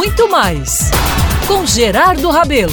muito mais, com Gerardo Rabelo.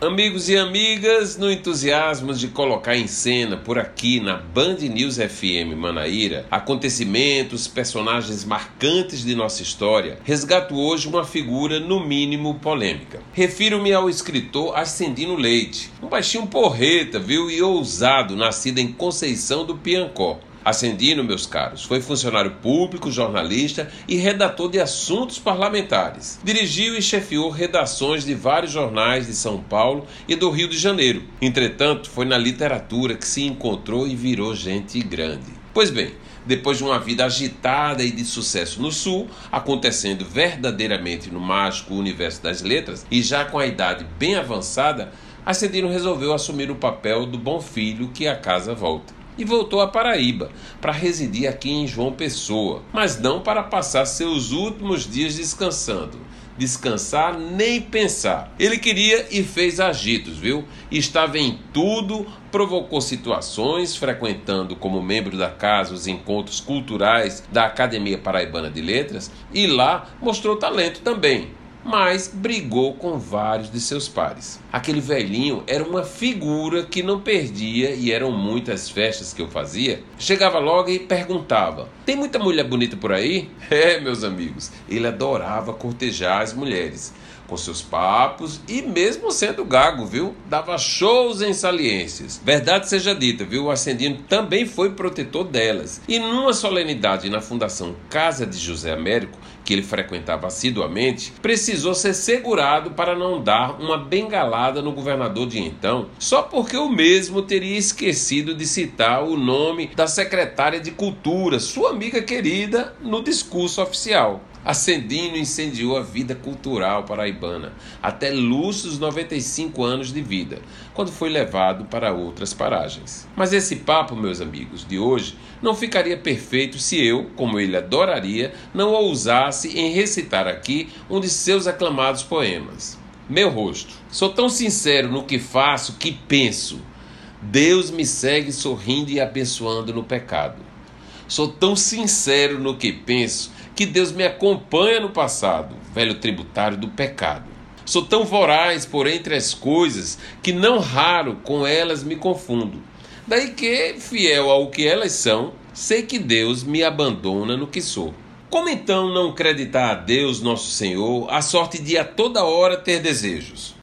Amigos e amigas, no entusiasmo de colocar em cena por aqui na Band News FM Manaíra acontecimentos, personagens marcantes de nossa história, resgato hoje uma figura no mínimo polêmica. Refiro-me ao escritor Ascendino Leite, um baixinho porreta, viu, e ousado, nascido em Conceição do Piancó. Ascendino, meus caros, foi funcionário público, jornalista e redator de assuntos parlamentares. Dirigiu e chefiou redações de vários jornais de São Paulo e do Rio de Janeiro. Entretanto, foi na literatura que se encontrou e virou gente grande. Pois bem, depois de uma vida agitada e de sucesso no Sul, acontecendo verdadeiramente no mágico universo das letras, e já com a idade bem avançada, Ascendino resolveu assumir o papel do bom filho que a casa volta. E voltou à Paraíba, para residir aqui em João Pessoa, mas não para passar seus últimos dias descansando. Descansar nem pensar. Ele queria e fez agitos, viu? Estava em tudo, provocou situações, frequentando como membro da casa os encontros culturais da Academia Paraibana de Letras, e lá mostrou talento também. Mas brigou com vários de seus pares. Aquele velhinho era uma figura que não perdia, e eram muitas festas que eu fazia. Chegava logo e perguntava: tem muita mulher bonita por aí? É, meus amigos, ele adorava cortejar as mulheres com seus papos, e mesmo sendo gago, viu, dava shows em saliências. Verdade seja dita, viu, o Ascendino também foi protetor delas. E numa solenidade na Fundação Casa de José Américo, que ele frequentava assiduamente, precisou ser segurado para não dar uma bengalada no governador de então, só porque o mesmo teria esquecido de citar o nome da secretária de Cultura, sua amiga querida, no discurso oficial. Ascendino incendiou a vida cultural paraibana, até lustros 95 anos de vida, quando foi levado para outras paragens. Mas esse papo, meus amigos, de hoje, não ficaria perfeito se eu, como ele adoraria, não ousasse em recitar aqui um de seus aclamados poemas. Meu rosto. Sou tão sincero no que faço que penso. Deus me segue sorrindo e abençoando no pecado. Sou tão sincero no que penso que Deus me acompanha no passado, velho tributário do pecado. Sou tão voraz por entre as coisas que não raro com elas me confundo. Daí que, fiel ao que elas são, sei que Deus me abandona no que sou. Como então não creditar a Deus, nosso Senhor, a sorte de a toda hora ter desejos?